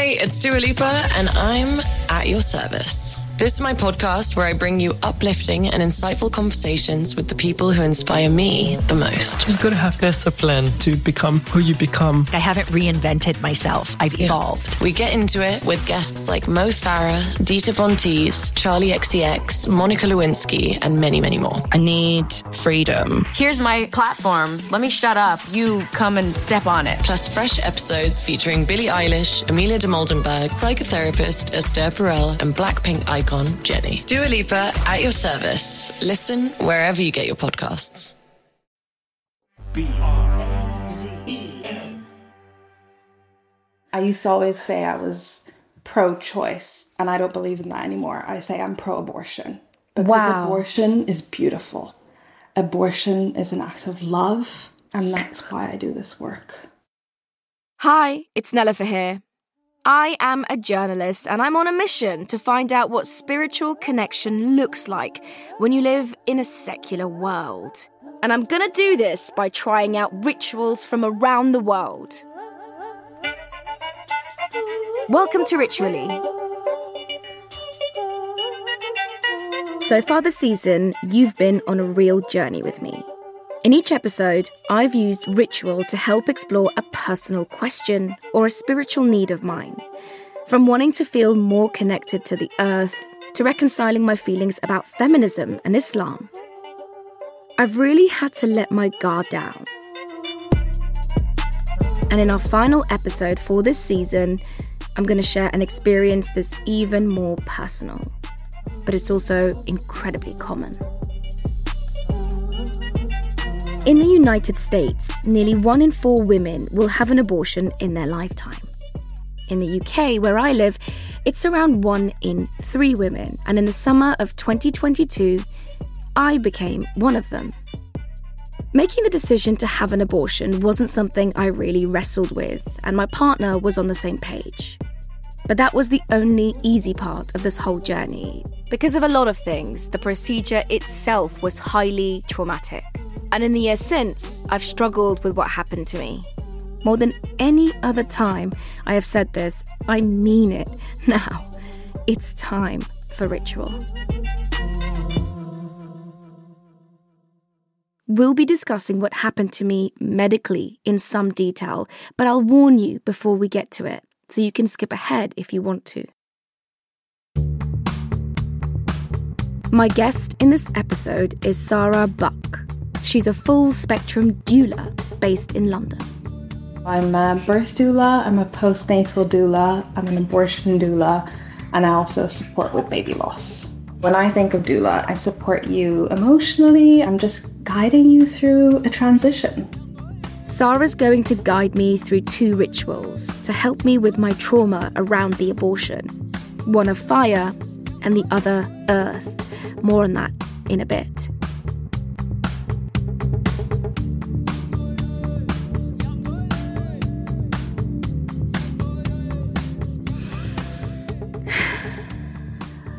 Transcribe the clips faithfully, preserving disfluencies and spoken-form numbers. Hey, it's Dua Lipa, and I'm at your service. This is my podcast where I bring you uplifting and insightful conversations with the people who inspire me the most. You've got to have discipline to become who you become. I haven't reinvented myself. I've yeah. evolved. We get into it with guests like Mo Farah, Dita Von Teese, Charlie X C X, Monica Lewinsky, and many, many more. I need freedom. Here's my platform. Let me shut up. You come and step on it. Plus fresh episodes featuring Billie Eilish, Amelia De Moldenberg, psychotherapist Esther Perel, and Blackpink icon Jennie. Dua Lipa, at your service. Listen wherever you get your podcasts. B R A Z E N. I used to always say I was pro-choice, and I don't believe in that anymore. I say I'm pro-abortion. Because wow. abortion is beautiful. Abortion is an act of love, and that's why I do this work. Hi, it's Nelufar here. I am a journalist, and I'm on a mission to find out what spiritual connection looks like when you live in a secular world. And I'm going to do this by trying out rituals from around the world. Welcome to Ritually. So far this season, you've been on a real journey with me. In each episode, I've used ritual to help explore a personal question or a spiritual need of mine. From wanting to feel more connected to the earth, to reconciling my feelings about feminism and Islam. I've really had to let my guard down. And in our final episode for this season, I'm going to share an experience that's even more personal. But it's also incredibly common. In the United States, nearly one in four women will have an abortion in their lifetime. In the U K, where I live, it's around one in three women, and in the summer of twenty twenty-two, I became one of them. Making the decision to have an abortion wasn't something I really wrestled with, and my partner was on the same page. But that was the only easy part of this whole journey. Because of a lot of things, the procedure itself was highly traumatic. And in the years since, I've struggled with what happened to me. More than any other time I have said this, I mean it now. It's time for ritual. We'll be discussing what happened to me medically in some detail, but I'll warn you before we get to it, so you can skip ahead if you want to. My guest in this episode is Sarah Buck. She's a full-spectrum doula based in London. I'm a birth doula, I'm a postnatal doula, I'm an abortion doula, and I also support with baby loss. When I think of doula, I support you emotionally. I'm just guiding you through a transition. Sarah's going to guide me through two rituals to help me with my trauma around the abortion. One of fire and the other earth. More on that in a bit.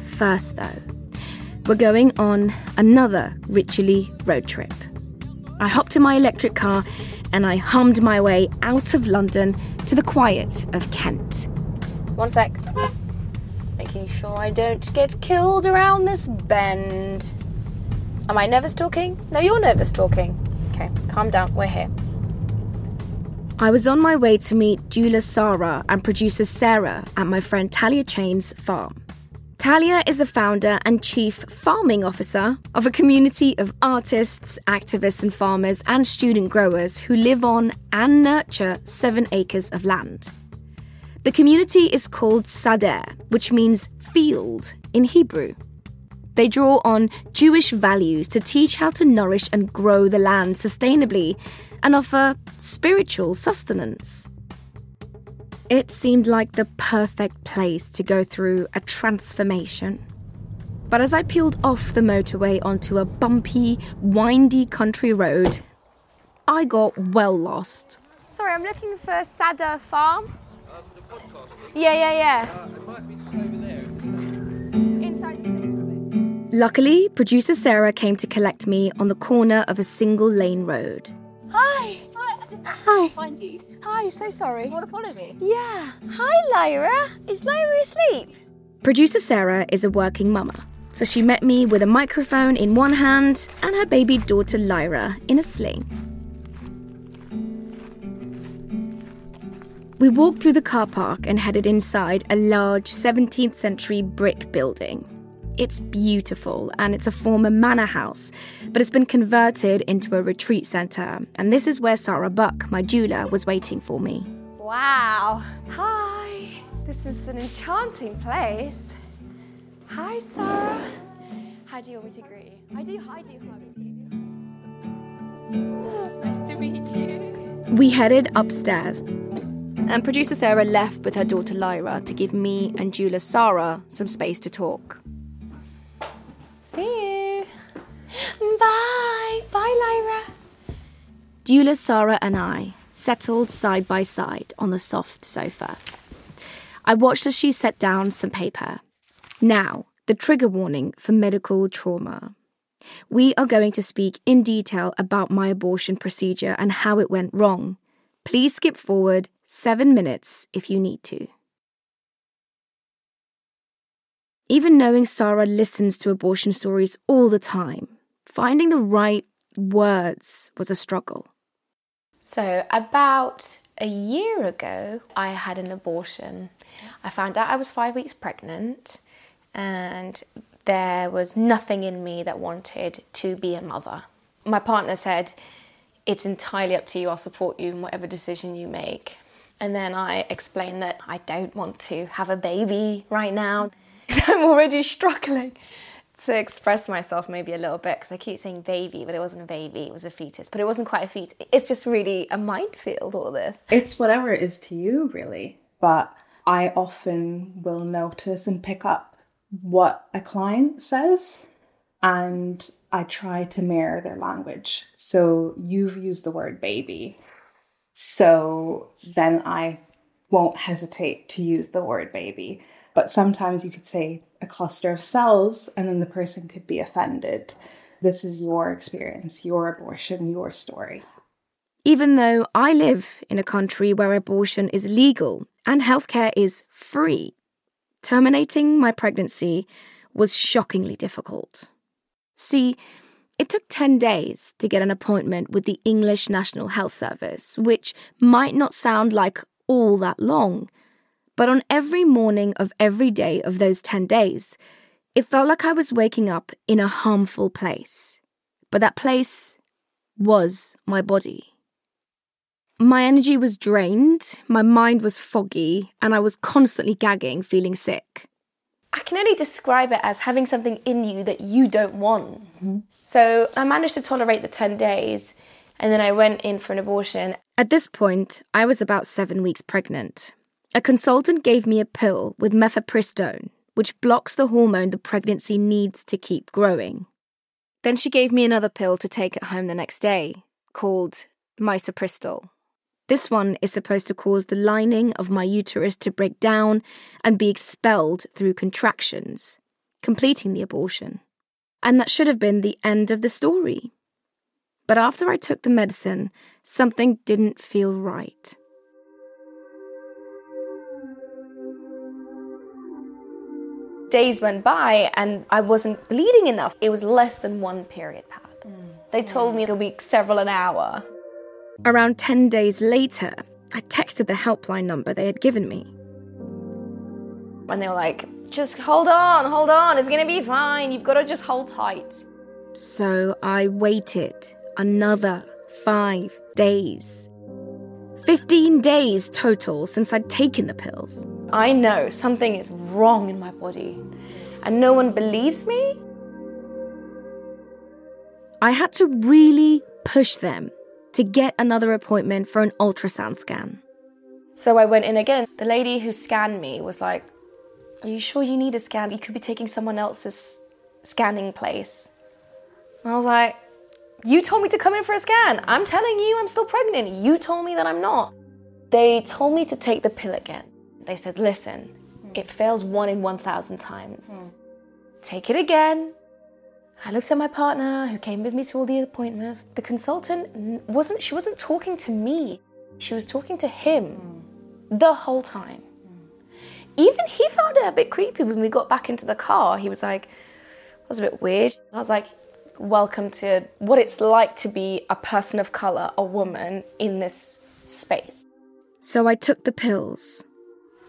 First, though, we're going on another Ritually road trip. I hopped in my electric car and I hummed my way out of London to the quiet of Kent. One sec. Making sure I don't get killed around this bend. Am I nervous talking? No, you're nervous talking. Okay, calm down, we're here. I was on my way to meet doula Sarah and producer Sarah at my friend Talia Chain's farm. Talia is the founder and chief farming officer of a community of artists, activists and farmers and student growers who live on and nurture seven acres of land. The community is called Sadeh, which means field in Hebrew. They draw on Jewish values to teach how to nourish and grow the land sustainably and offer spiritual sustenance. It seemed like the perfect place to go through a transformation. But as I peeled off the motorway onto a bumpy, windy country road, I got well lost. Sorry, I'm looking for Sadeh Farm. Uh, for the podcast? Yeah, yeah, yeah. Uh, it might be just over there. Inside. Luckily, producer Sarah came to collect me on the corner of a single lane road. Hi. Hi. Hi. Find you. Hi, so sorry. You want to follow me? Yeah. Hi, Lyra. Is Lyra asleep? Producer Sarah is a working mama, so she met me with a microphone in one hand and her baby daughter Lyra in a sling. We walked through the car park and headed inside a large seventeenth century brick building. It's beautiful and it's a former manor house, but it's been converted into a retreat centre, and this is where Sarah Buck, my doula, was waiting for me. Wow. Hi. This is an enchanting place. Hi, Sarah. How do you want me to greet you? I do, I do, hug. Nice to meet you. We headed upstairs. And producer Sarah left with her daughter Lyra to give me and doula Sarah some space to talk. See you. Bye. Bye, Lyra. Doula Sarah and I settled side by side on the soft sofa. I watched as she set down some paper. Now, the trigger warning for medical trauma. We are going to speak in detail about my abortion procedure and how it went wrong. Please skip forward seven minutes if you need to. Even knowing Sarah listens to abortion stories all the time, finding the right words was a struggle. So about a year ago, I had an abortion. I found out I was five weeks pregnant, and there was nothing in me that wanted to be a mother. My partner said, "It's entirely up to you, I'll support you in whatever decision you make." And then I explained that I don't want to have a baby right now. I'm already struggling to express myself maybe a little bit, because I keep saying baby, but it wasn't a baby, it was a fetus. But it wasn't quite a fetus. It's just really a minefield, all this. It's whatever it is to you, really. But I often will notice and pick up what a client says, and I try to mirror their language. So you've used the word baby. So then I won't hesitate to use the word baby. But sometimes you could say a cluster of cells and then the person could be offended. This is your experience, your abortion, your story. Even though I live in a country where abortion is legal and healthcare is free, terminating my pregnancy was shockingly difficult. See, it took ten days to get an appointment with the English National Health Service, which might not sound like all that long. But on every morning of every day of those ten days, it felt like I was waking up in a harmful place. But that place was my body. My energy was drained, my mind was foggy, and I was constantly gagging, feeling sick. I can only describe it as having something in you that you don't want. Mm-hmm. So I managed to tolerate the ten days, and then I went in for an abortion. At this point, I was about seven weeks pregnant. A consultant gave me a pill with mifepristone, which blocks the hormone the pregnancy needs to keep growing. Then she gave me another pill to take at home the next day, called misoprostol. This one is supposed to cause the lining of my uterus to break down and be expelled through contractions, completing the abortion. And that should have been the end of the story. But after I took the medicine, something didn't feel right. Days went by and I wasn't bleeding enough. It was less than one period pad. Mm. They told me it'll be several an hour. Around ten days later, I texted the helpline number they had given me. And they were like, just hold on, hold on, it's going to be fine. You've got to just hold tight. So I waited another five days. fifteen days total since I'd taken the pills. I know something is wrong in my body, and no one believes me. I had to really push them to get another appointment for an ultrasound scan. So I went in again. The lady who scanned me was like, "Are you sure you need a scan? You could be taking someone else's scanning place." And I was like, "You told me to come in for a scan. I'm telling you I'm still pregnant. You told me that I'm not." They told me to take the pill again. They said, "Listen, it fails one in one thousand times. Mm. Take it again." I looked at my partner who came with me to all the appointments. The consultant wasn't, she wasn't talking to me. She was talking to him mm. the whole time. Mm. Even he found it a bit creepy when we got back into the car. He was like, that was a bit weird. I was like, welcome to what it's like to be a person of colour, a woman, in this space. So I took the pills.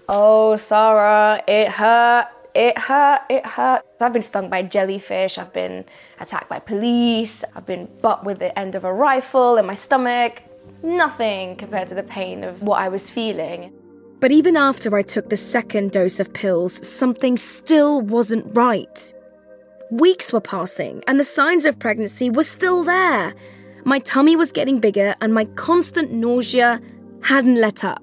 Oh, Sarah, it hurt. It hurt, it hurt. I've been stung by jellyfish, I've been attacked by police, I've been butt with the end of a rifle in my stomach. Nothing compared to the pain of what I was feeling. But even after I took the second dose of pills, something still wasn't right. Weeks were passing, and the signs of pregnancy were still there. My tummy was getting bigger, and my constant nausea hadn't let up.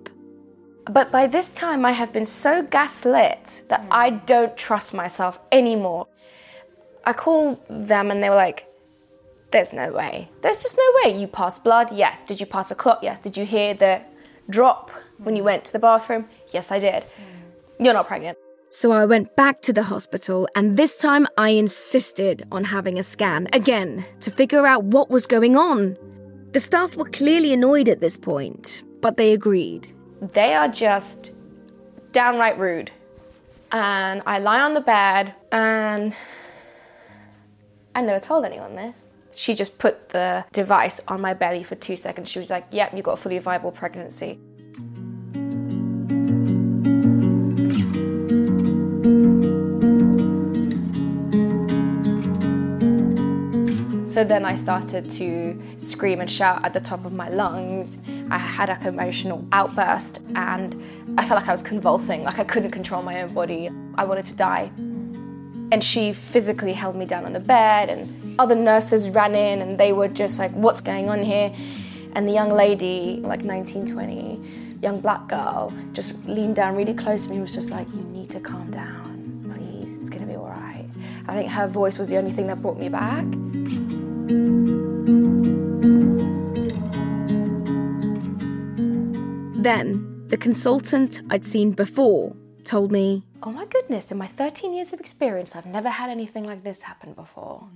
But by this time, I have been so gaslit that I don't trust myself anymore. I called them and they were like, there's no way. There's just no way. You passed blood? Yes. Did you pass a clot? Yes. Did you hear the drop when you went to the bathroom? Yes, I did. Mm. You're not pregnant. So I went back to the hospital, and this time I insisted on having a scan again to figure out what was going on. The staff were clearly annoyed at this point, but they agreed. They are just downright rude. And I lie on the bed, and I never told anyone this. She just put the device on my belly for two seconds. She was like, yep, you've got a fully viable pregnancy. So then I started to scream and shout at the top of my lungs. I had an emotional outburst and I felt like I was convulsing, like I couldn't control my own body. I wanted to die. And she physically held me down on the bed, and other nurses ran in and they were just like, what's going on here? And the young lady, like nineteen, twenty, young black girl, just leaned down really close to me and was just like, you need to calm down, please, it's gonna be all right. I think her voice was the only thing that brought me back. Then, the consultant I'd seen before told me, oh my goodness, in my thirteen years of experience, I've never had anything like this happen before.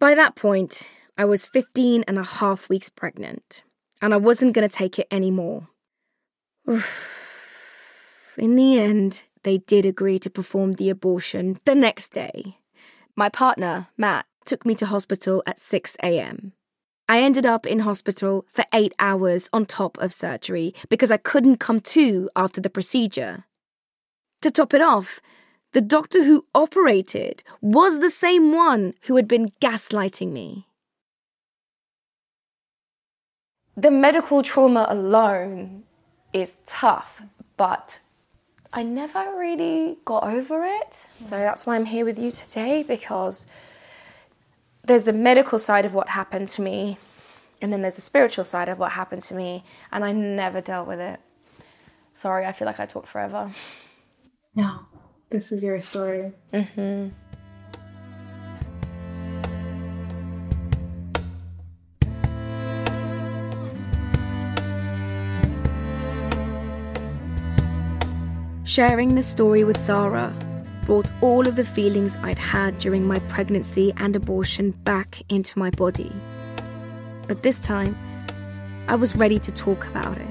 By that point, I was fifteen and a half weeks pregnant, and I wasn't going to take it anymore. Oof. In the end, they did agree to perform the abortion the next day. My partner, Matt, took me to hospital at six a.m. I ended up in hospital for eight hours on top of surgery because I couldn't come to after the procedure. To top it off, the doctor who operated was the same one who had been gaslighting me. The medical trauma alone is tough, but I never really got over it. So that's why I'm here with you today, because there's the medical side of what happened to me, and then there's the spiritual side of what happened to me, and I never dealt with it. Sorry, I feel like I talked forever. No, this is your story. Mm-hmm. Sharing this story with Sarah brought all of the feelings I'd had during my pregnancy and abortion back into my body. But this time, I was ready to talk about it.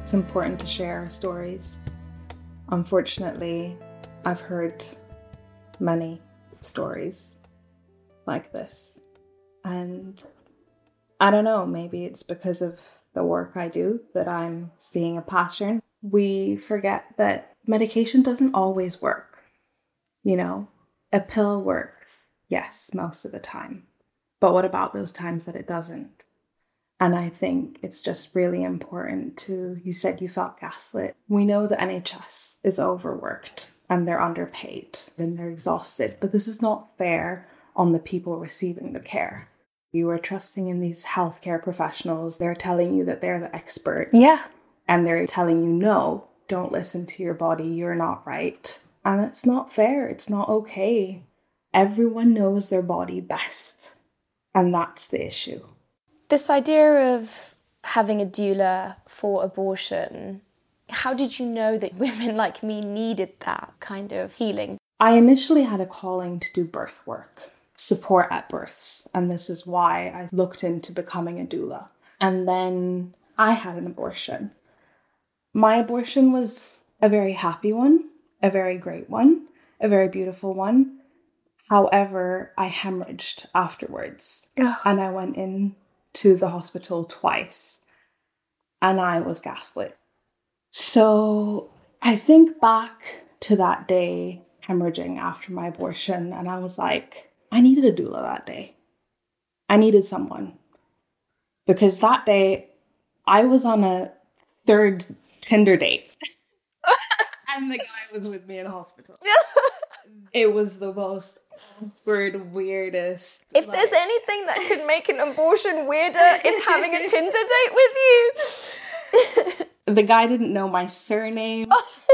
It's important to share stories. Unfortunately, I've heard many stories like this. And I don't know, maybe it's because of the work I do that I'm seeing a pattern. We forget that medication doesn't always work. You know, a pill works, yes, most of the time. But what about those times that it doesn't? And I think it's just really important to, you said you felt gaslit. We know the N H S is overworked and they're underpaid and they're exhausted, but this is not fair on the people receiving the care. You are trusting in these healthcare professionals. They're telling you that they're the expert. Yeah. And they're telling you, no, don't listen to your body. You're not right. And it's not fair. It's not okay. Everyone knows their body best. And that's the issue. This idea of having a doula for abortion How did you know that women like me needed that kind of healing? I initially had a calling to do birth work, support at births, and this is why I looked into becoming a doula. And then I had an abortion. My abortion was a very happy one, a very great one, a very beautiful one. However, I hemorrhaged afterwards. Ugh. And I went in to the hospital twice and I was gaslit. So I think back to that day hemorrhaging after my abortion and I was like, I needed a doula that day. I needed someone. Because that day I was on a third Tinder date and the guy was with me in hospital. It was the most awkward, weirdest. If like... there's anything that could make an abortion weirder, it's having a Tinder date with you. The guy didn't know my surname.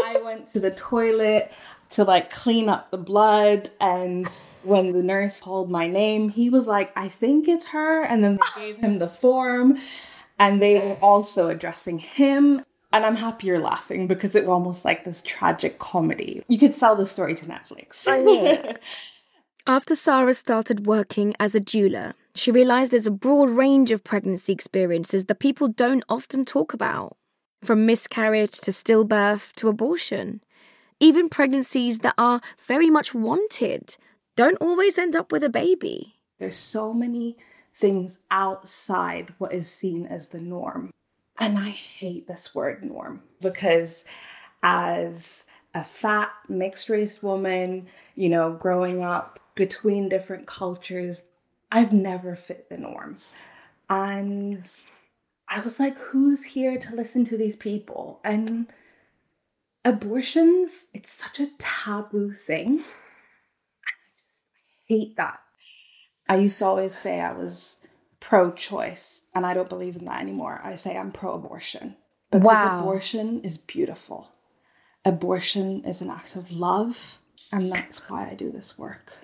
I went to the toilet to like clean up the blood. And when the nurse called my name, he was like, I think it's her. And then they gave him the form and they were also addressing him. And I'm happy you're laughing because it's almost like this tragic comedy. You could sell the story to Netflix. I mean. After Sarah started working as a doula, she realised there's a broad range of pregnancy experiences that people don't often talk about. From miscarriage to stillbirth to abortion. Even pregnancies that are very much wanted don't always end up with a baby. There's so many things outside what is seen as the norm. And I hate this word norm because as a fat mixed-race woman, you know, growing up between different cultures, I've never fit the norms. And I was like, who's here to listen to these people? And abortions, it's such a taboo thing. I hate that. I used to always say I was pro-choice, and I don't believe in that anymore. I say I'm pro-abortion. Because wow. Abortion is beautiful. Abortion is an act of love, and that's why I do this work.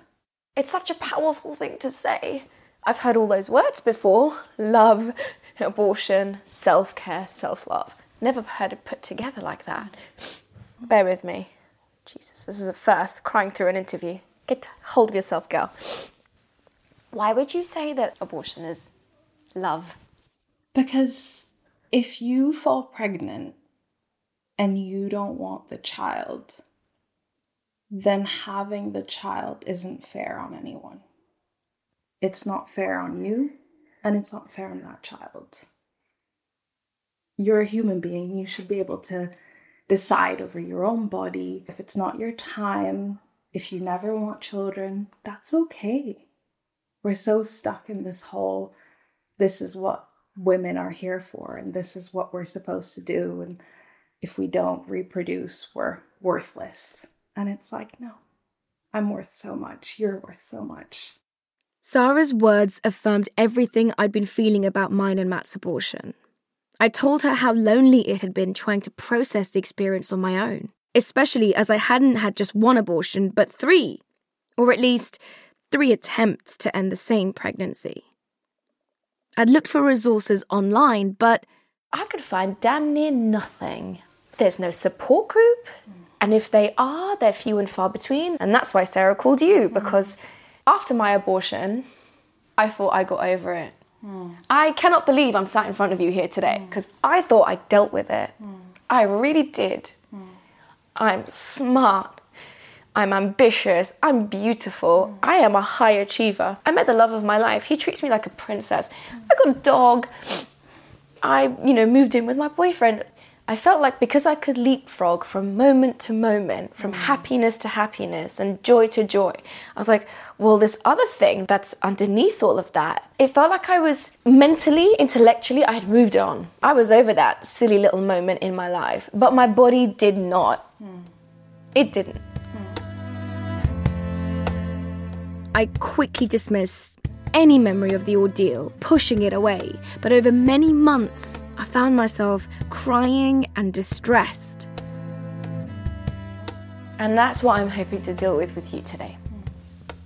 It's such a powerful thing to say. I've heard all those words before. Love, abortion, self-care, self-love. Never heard it put together like that. Bear with me. Jesus, this is a first, crying through an interview. Get hold of yourself, girl. Why would you say that abortion is love? Because if you fall pregnant and you don't want the child, then having the child isn't fair on anyone. It's not fair on you, and it's not fair on that child. You're a human being. You should be able to decide over your own body. If it's not your time, if you never want children, that's okay. We're so stuck in this whole, this is what women are here for, and this is what we're supposed to do, and if we don't reproduce, we're worthless. And it's like, no, I'm worth so much. You're worth so much. Sarah's words affirmed everything I'd been feeling about mine and Matt's abortion. I told her how lonely it had been trying to process the experience on my own, especially as I hadn't had just one abortion, but three, or at least three attempts to end the same pregnancy. I'd looked for resources online, but I could find damn near nothing. There's no support group, and if they are, they're few and far between. And that's why Sarah called you, because after my abortion, I thought I got over it. Mm. I cannot believe I'm sat in front of you here today, because mm. I thought I dealt with it. Mm. I really did. Mm. I'm smart. I'm ambitious, I'm beautiful, mm. I am a high achiever. I met the love of my life, he treats me like a princess. Mm. I got a dog, I, you know, moved in with my boyfriend. I felt like because I could leapfrog from moment to moment, from mm. happiness to happiness and joy to joy, I was like, well, this other thing that's underneath all of that, it felt like I was mentally, intellectually, I had moved on. I was over that silly little moment in my life, but my body did not. Mm. It didn't. I quickly dismissed any memory of the ordeal, pushing it away. But over many months, I found myself crying and distressed. And that's what I'm hoping to deal with with you today.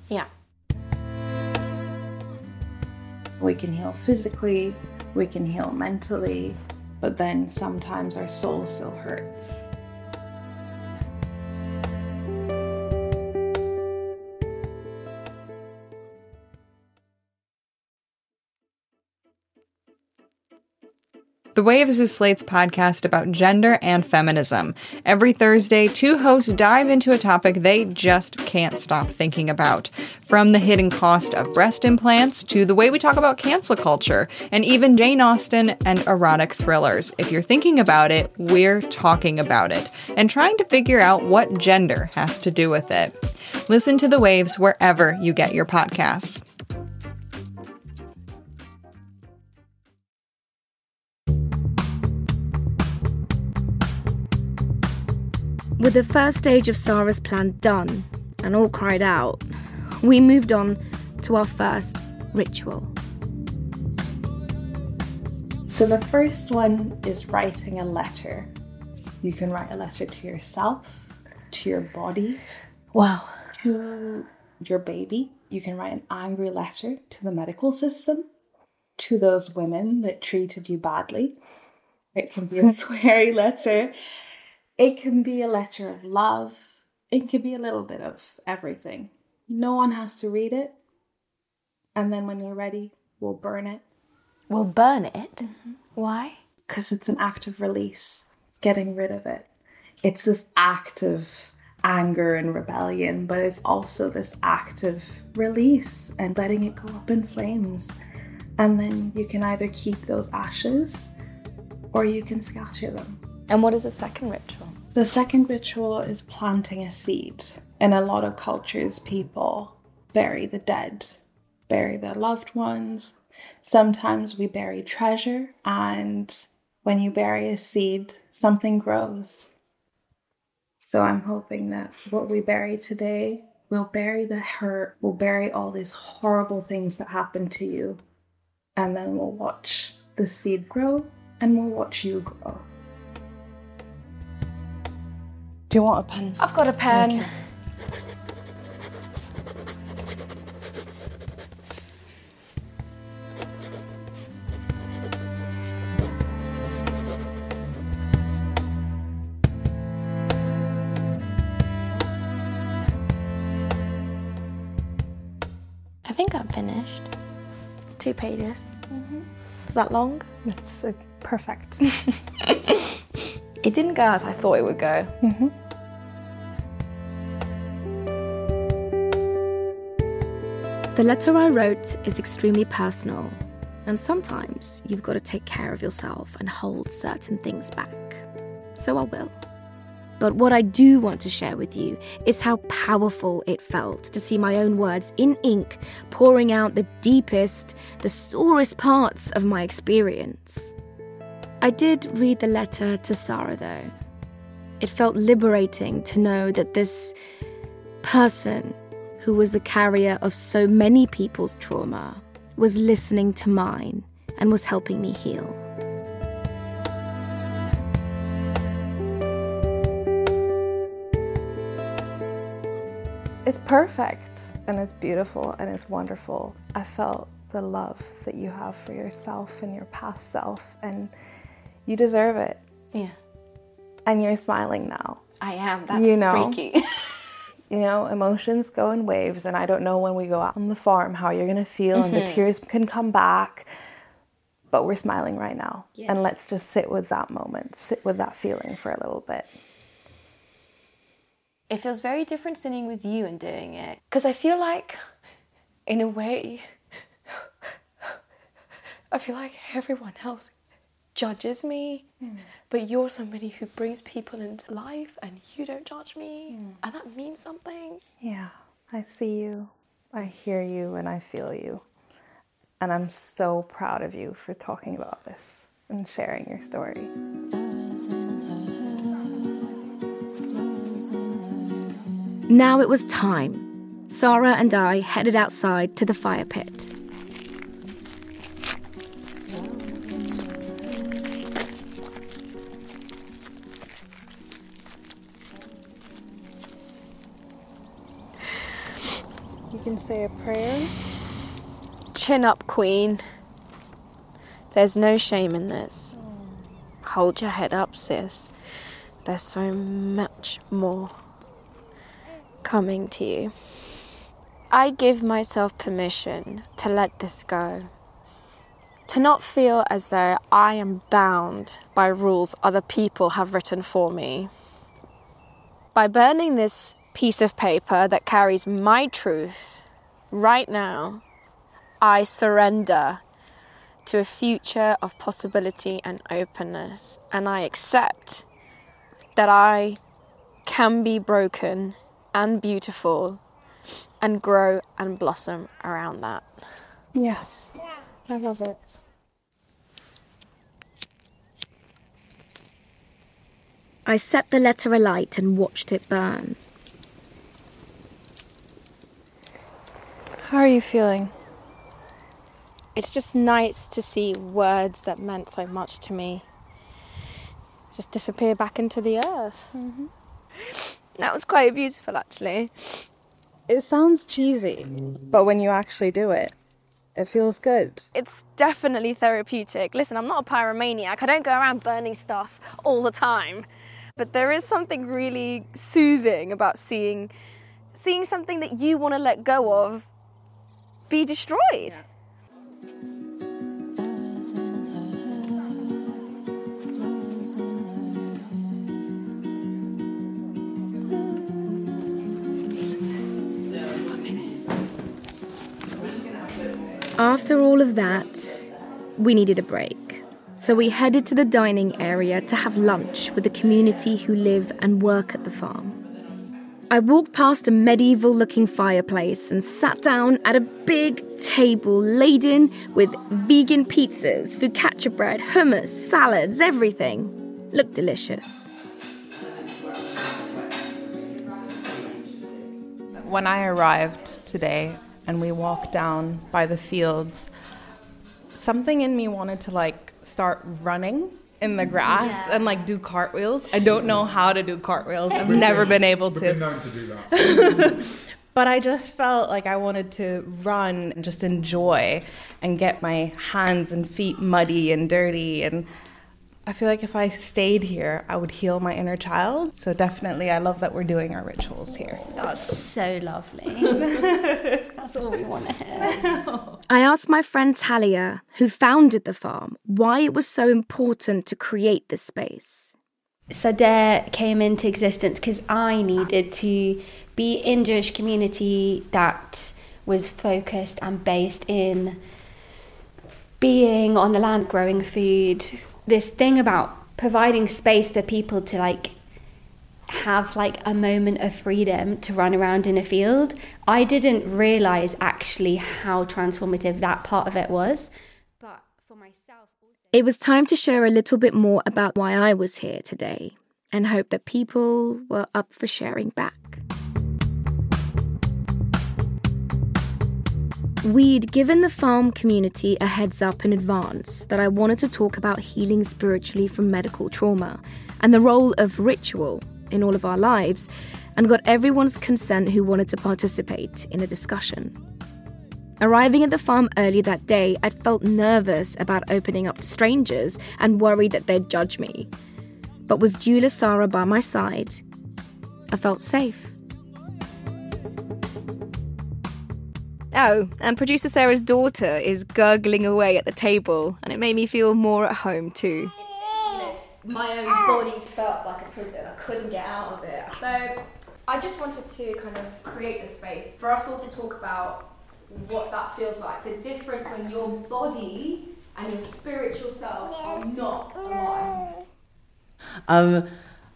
Yeah. We can heal physically, we can heal mentally, but then sometimes our soul still hurts. The Waves is Slate's podcast about gender and feminism. Every Thursday, two hosts dive into a topic they just can't stop thinking about. From the hidden cost of breast implants to the way we talk about cancel culture and even Jane Austen and erotic thrillers. If you're thinking about it, we're talking about it and trying to figure out what gender has to do with it. Listen to The Waves wherever you get your podcasts. With the first stage of Sarah's plan done, and all cried out, we moved on to our first ritual. So the first one is writing a letter. You can write a letter to yourself, to your body, wow, to your baby. You can write an angry letter to the medical system, to those women that treated you badly. It can be a sweary letter. It can be a letter of love. It can be a little bit of everything. No one has to read it. And then when you're ready, we'll burn it. We'll burn it? Mm-hmm. Why? Because it's an act of release, getting rid of it. It's this act of anger and rebellion, but it's also this act of release and letting it go up in flames. And then you can either keep those ashes or you can scatter them. And what is the second ritual? The second ritual is planting a seed. In a lot of cultures, people bury the dead, bury their loved ones. Sometimes we bury treasure, and when you bury a seed, something grows. So I'm hoping that what we bury today, we'll bury the hurt, we'll bury all these horrible things that happened to you, and then we'll watch the seed grow, and we'll watch you grow. Do you want a pen? I've got a pen. Okay. I think I'm finished. It's two pages. Mm-hmm. Is that long? That's uh, perfect. It didn't go as I thought it would go. Mm-hmm. The letter I wrote is extremely personal, and sometimes you've got to take care of yourself and hold certain things back. So I will. But what I do want to share with you is how powerful it felt to see my own words in ink pouring out the deepest, the sorest parts of my experience. I did read the letter to Sarah, though. It felt liberating to know that this person, who was the carrier of so many people's trauma, was listening to mine and was helping me heal. It's perfect, and it's beautiful, and it's wonderful. I felt the love that you have for yourself and your past self, and you deserve it. Yeah. And you're smiling now. I am. That's you know, freaky. You know, emotions go in waves, and I don't know when we go out on the farm how you're going to feel, mm-hmm. and the tears can come back, but we're smiling right now. Yes. And let's just sit with that moment, sit with that feeling for a little bit. It feels very different sitting with you and doing it, because I feel like, in a way, I feel like everyone else judges me, mm. but you're somebody who brings people into life and you don't judge me, mm. and that means something. Yeah, I see you, I hear you, and I feel you. And I'm so proud of you for talking about this and sharing your story. Now it was time. Sarah and I headed outside to the fire pit. You can say a prayer. Chin up, Queen. There's no shame in this. hold your head up, sis. There's so much more coming to you. I give myself permission to let this go. To not feel as though I am bound by rules other people have written for me. By burning this piece of paper that carries my truth right now, I surrender to a future of possibility and openness, and I accept that I can be broken and beautiful and grow and blossom around that. Yes, I love it. I set the letter alight and watched it burn. How are you feeling? It's just nice to see words that meant so much to me just disappear back into the earth. Mm-hmm. That was quite beautiful, actually. It sounds cheesy, but when you actually do it, it feels good. It's definitely therapeutic. Listen, I'm not a pyromaniac. I don't go around burning stuff all the time. But there is something really soothing about seeing seeing something that you want to let go of be destroyed. Yeah. After all of that, we needed a break. So we headed to the dining area to have lunch with the community who live and work at the farm. I walked past a medieval-looking fireplace and sat down at a big table laden with vegan pizzas, focaccia bread, hummus, salads, everything. Looked delicious. When I arrived today, and we walked down by the fields, something in me wanted to like start running in the grass yeah. and like do cartwheels. I don't know how to do cartwheels. I've never been able to. We've been known to do that. But I just felt like I wanted to run and just enjoy and get my hands and feet muddy and dirty. And I feel like if I stayed here, I would heal my inner child. So definitely, I love that we're doing our rituals here. That's so lovely. That's all we want to hear. I asked my friend Talia, who founded the farm, why it was so important to create this space. Sadeh came into existence because I needed to be in Jewish community that was focused and based in being on the land, growing food. This thing about providing space for people to like have like a moment of freedom to run around in a field. I didn't realize actually how transformative that part of it was. But for myself, also- it was time to share a little bit more about why I was here today and hope that people were up for sharing back. We'd given the farm community a heads up in advance that I wanted to talk about healing spiritually from medical trauma and the role of ritual in all of our lives, and got everyone's consent who wanted to participate in the discussion. Arriving at the farm early that day, I felt nervous about opening up to strangers and worried that they'd judge me. But with doula Sarah by my side, I felt safe. Oh, and producer Sarah's daughter is gurgling away at the table, and it made me feel more at home too. My own body felt like a prison. I couldn't get out of it. So I just wanted to kind of create the space for us all to talk about what that feels like. The difference when your body and your spiritual self are not aligned. Um,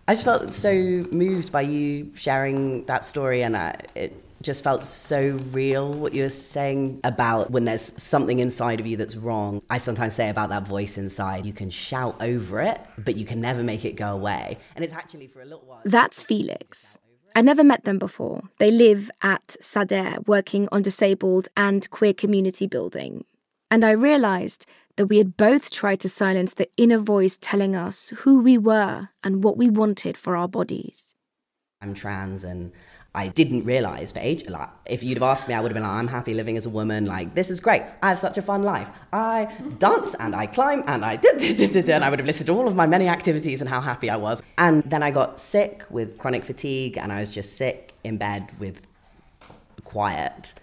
I just felt so moved by you sharing that story, and I, it... just felt so real what you were saying about when there's something inside of you that's wrong. I sometimes say about that voice inside, you can shout over it, but you can never make it go away. And it's actually for a little while. That's Felix. I never met them before. They live at Sadeh, working on disabled and queer community building. And I realised that we had both tried to silence the inner voice telling us who we were and what we wanted for our bodies. I'm trans and I didn't realize for age. Like, if you'd have asked me, I would have been like, I'm happy living as a woman. Like, this is great. I have such a fun life. I dance and I climb and I did, did, did, did, and I would have listed all of my many activities and how happy I was. And then I got sick with chronic fatigue, and I was just sick in bed with quiet.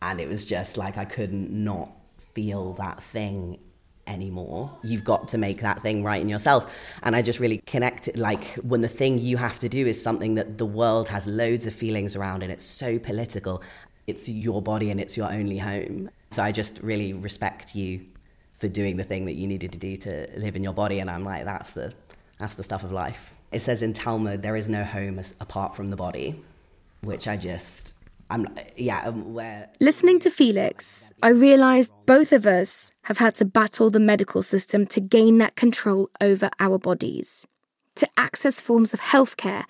And it was just like, I couldn't not feel that thing anymore. You've got to make that thing right in yourself. And I just really connected, like, when the thing you have to do is something that the world has loads of feelings around, and it's so political, it's your body and it's your only home. So I just really respect you for doing the thing that you needed to do to live in your body. And I'm like, that's the that's the stuff of life. It says in Talmud, there is no home as, apart from the body, which I just... I'm, yeah, I'm, where... Listening to Felix, I realised both of us have had to battle the medical system to gain that control over our bodies, to access forms of healthcare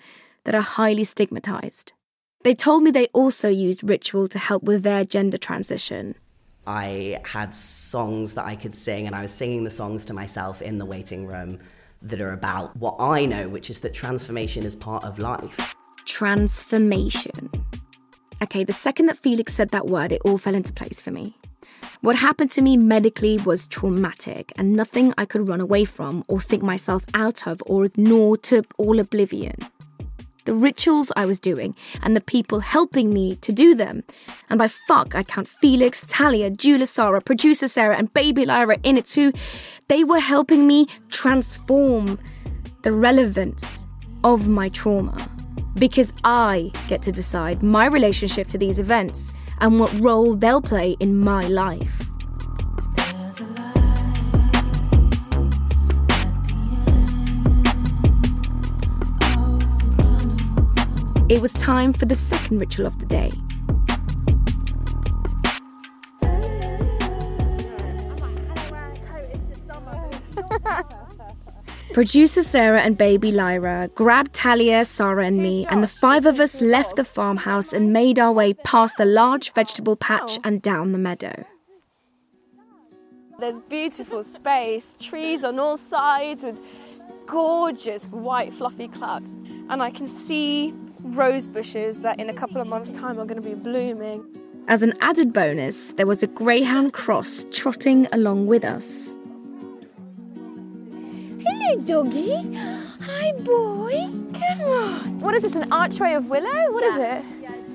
that are highly stigmatised. They told me they also used ritual to help with their gender transition. I had songs that I could sing, and I was singing the songs to myself in the waiting room that are about what I know, which is that transformation is part of life. Transformation. Okay, the second that Felix said that word, it all fell into place for me. What happened to me medically was traumatic, and nothing I could run away from or think myself out of or ignore to all oblivion. The rituals I was doing and the people helping me to do them. And by fuck, I count Felix, Talia, Jula Sarah, producer Sarah and baby Lyra in it too. They were helping me transform the relevance of my trauma. Because I get to decide my relationship to these events and what role they'll play in my life. It was time for the second ritual of the day. Producer Sarah and baby Lyra grabbed Talia, Sarah and me, and the five of us left the farmhouse and made our way past the large vegetable patch and down the meadow. There's beautiful space, trees on all sides with gorgeous white fluffy clouds. And I can see rose bushes that in a couple of months' time are going to be blooming. As an added bonus, there was a greyhound cross trotting along with us. Hello, doggy. Hi, boy. Come on. What is this, an archway of willow? What yeah. is it? Yeah, it's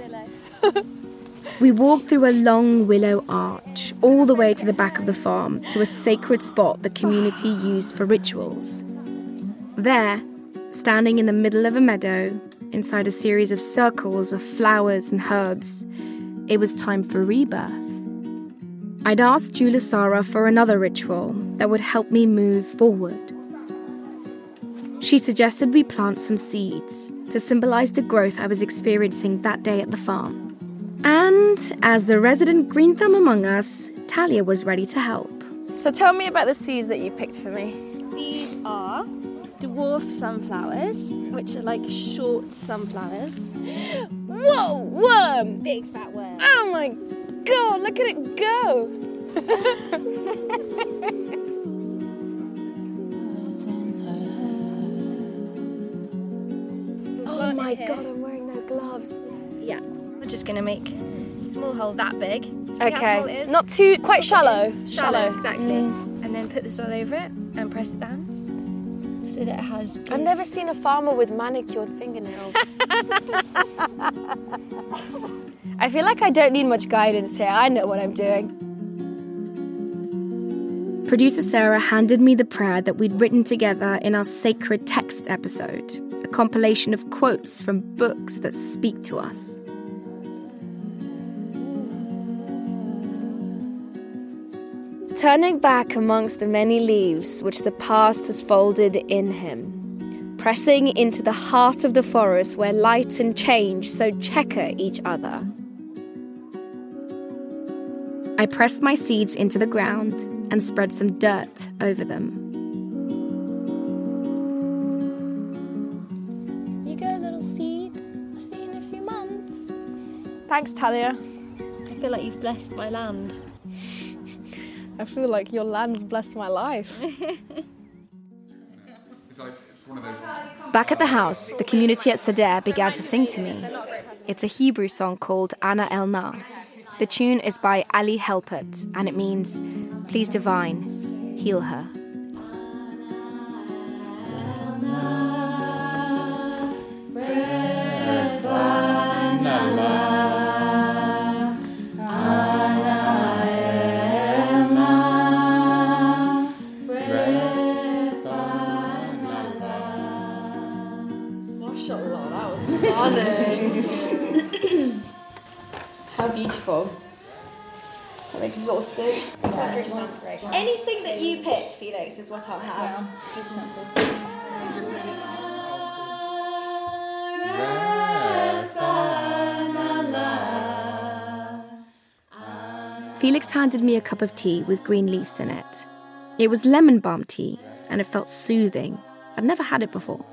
an archway of willow. We walked through a long willow arch all the way to the back of the farm to a sacred spot the community used for rituals. There, standing in the middle of a meadow, inside a series of circles of flowers and herbs, it was time for rebirth. I'd asked Jula Sarah for another ritual that would help me move forward. She suggested we plant some seeds to symbolise the growth I was experiencing that day at the farm. And as the resident green thumb among us, Talia was ready to help. So tell me about the seeds that you picked for me. These are dwarf sunflowers, which are like short sunflowers. Whoa, worm! Big fat worm. Oh my God. God, look at it go! Oh my God, I'm wearing no gloves. Yeah, we're just gonna make a small hole that big. See okay, not too, quite shallow. Shallow, shallow. Exactly. Mm. And then put the soil over it and press it down so that it has. I've never seen a farmer with manicured fingernails. I feel like I don't need much guidance here. I know what I'm doing. Producer Sarah handed me the prayer that we'd written together in our Sacred Text episode, a compilation of quotes from books that speak to us. Turning back amongst the many leaves which the past has folded in him, pressing into the heart of the forest where light and change so checker each other. I pressed my seeds into the ground and spread some dirt over them. You go, little seed. I'll see you in a few months. Thanks, Talia. I feel like you've blessed my land. I feel like your land's blessed my life. It's like one of those. Back at the house, the community at Sadeh began to sing to me. It's a Hebrew song called Anna El Na. The tune is by Ali Helpert, and it means, please divine, heal her. How beautiful. I'm exhausted. Yeah. That drink sounds great. Anything that you pick, Felix, is what I'll have. Yeah. Felix handed me a cup of tea with green leaves in it. It was lemon balm tea, and it felt soothing. I'd never had it before.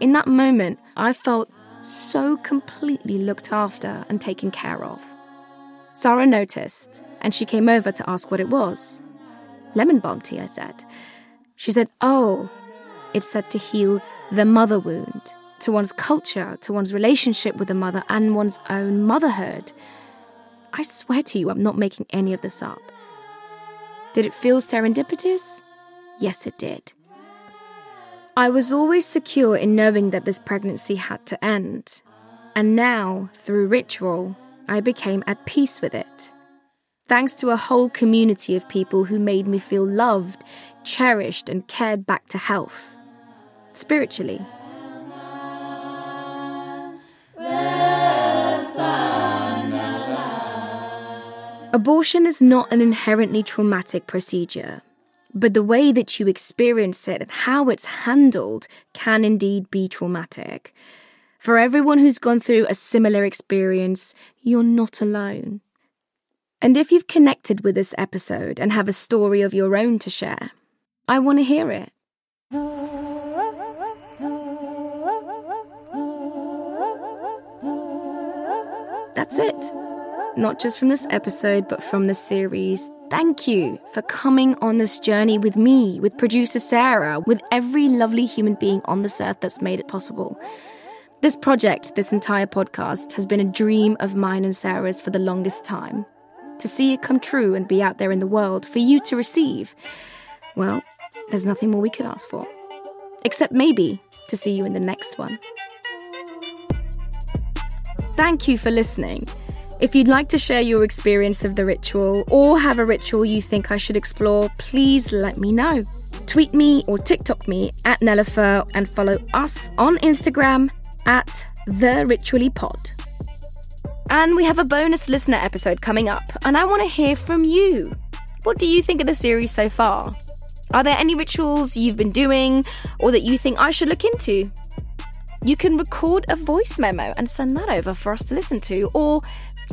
In that moment, I felt so completely looked after and taken care of. Sarah noticed, and she came over to ask what it was. Lemon balm tea, I said. She said, oh, it's said to heal the mother wound, to one's culture, to one's relationship with the mother, and one's own motherhood. I swear to you, I'm not making any of this up. Did it feel serendipitous? Yes, it did. I was always secure in knowing that this pregnancy had to end. And now, through ritual, I became at peace with it. Thanks to a whole community of people who made me feel loved, cherished, and cared back to health. Spiritually. Abortion is not an inherently traumatic procedure. But the way that you experience it and how it's handled can indeed be traumatic. For everyone who's gone through a similar experience, you're not alone. And if you've connected with this episode and have a story of your own to share, I want to hear it. That's it. Not just from this episode, but from this series. Thank you for coming on this journey with me, with producer Sarah, with every lovely human being on this earth that's made it possible. This project, this entire podcast, has been a dream of mine and Sarah's for the longest time. To see it come true and be out there in the world for you to receive, well, there's nothing more we could ask for. Except maybe to see you in the next one. Thank you for listening. If you'd like to share your experience of the ritual or have a ritual you think I should explore, please let me know. Tweet me or TikTok me at Nelufar and follow us on Instagram at The Ritually Pod. And we have a bonus listener episode coming up, and I want to hear from you. What do you think of the series so far? Are there any rituals you've been doing or that you think I should look into? You can record a voice memo and send that over for us to listen to, or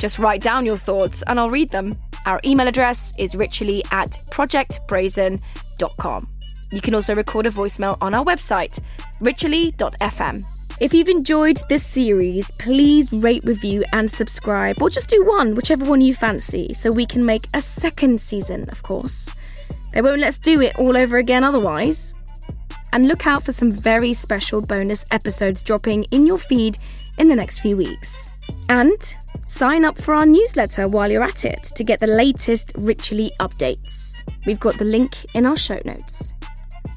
just write down your thoughts and I'll read them. Our email address is ritually at project brazen dot com. You can also record a voicemail on our website, ritually dot f m. If you've enjoyed this series, please rate, review and subscribe, or just do one, whichever one you fancy, so we can make a second season, of course. They won't let us do it all over again otherwise. And look out for some very special bonus episodes dropping in your feed in the next few weeks. And sign up for our newsletter while you're at it to get the latest Ritually updates. We've got the link in our show notes.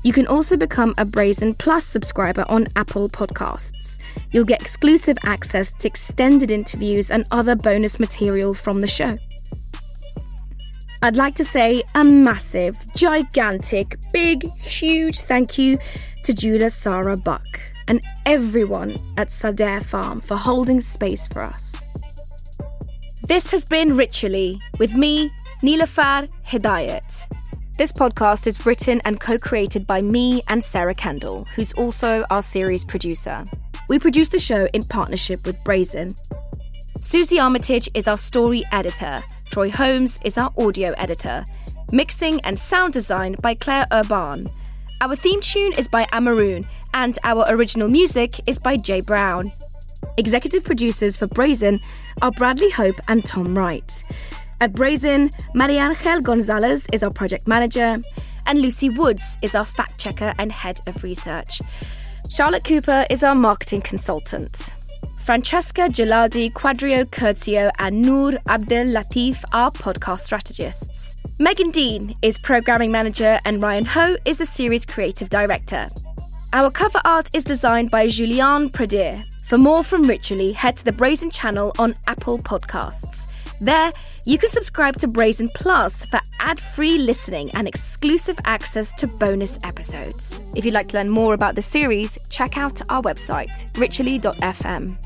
You can also become a Brazen Plus subscriber on Apple Podcasts. You'll get exclusive access to extended interviews and other bonus material from the show. I'd like to say a massive, gigantic, big, huge thank you to Judah Sarah Buck and everyone at Sadeh Farm for holding space for us. This has been Ritually, with me, Nelufar Hidayat. This podcast is written and co-created by me and Sarah Kendall, who's also our series producer. We produce the show in partnership with BRAZEN. Susie Armitage is our story editor. Troy Holmes is our audio editor. Mixing and sound design by Claire Urban. Our theme tune is by Amaroon, and our original music is by Jay Brown. Executive producers for Brazen are Bradley Hope and Tom Wright. At Brazen, Mariangel Gonzalez is our project manager, and Lucy Woods is our fact checker and head of research. Charlotte Cooper is our marketing consultant. Francesca Gilardi, Quadrio Curzio and Noor Abdel Latif are podcast strategists. Megan Dean is programming manager and Ryan Ho is the series creative director. Our cover art is designed by Julianne Pradier. For more from Ritually, head to the Brazen channel on Apple Podcasts. There, you can subscribe to Brazen Plus for ad-free listening and exclusive access to bonus episodes. If you'd like to learn more about the series, check out our website, ritually dot f m.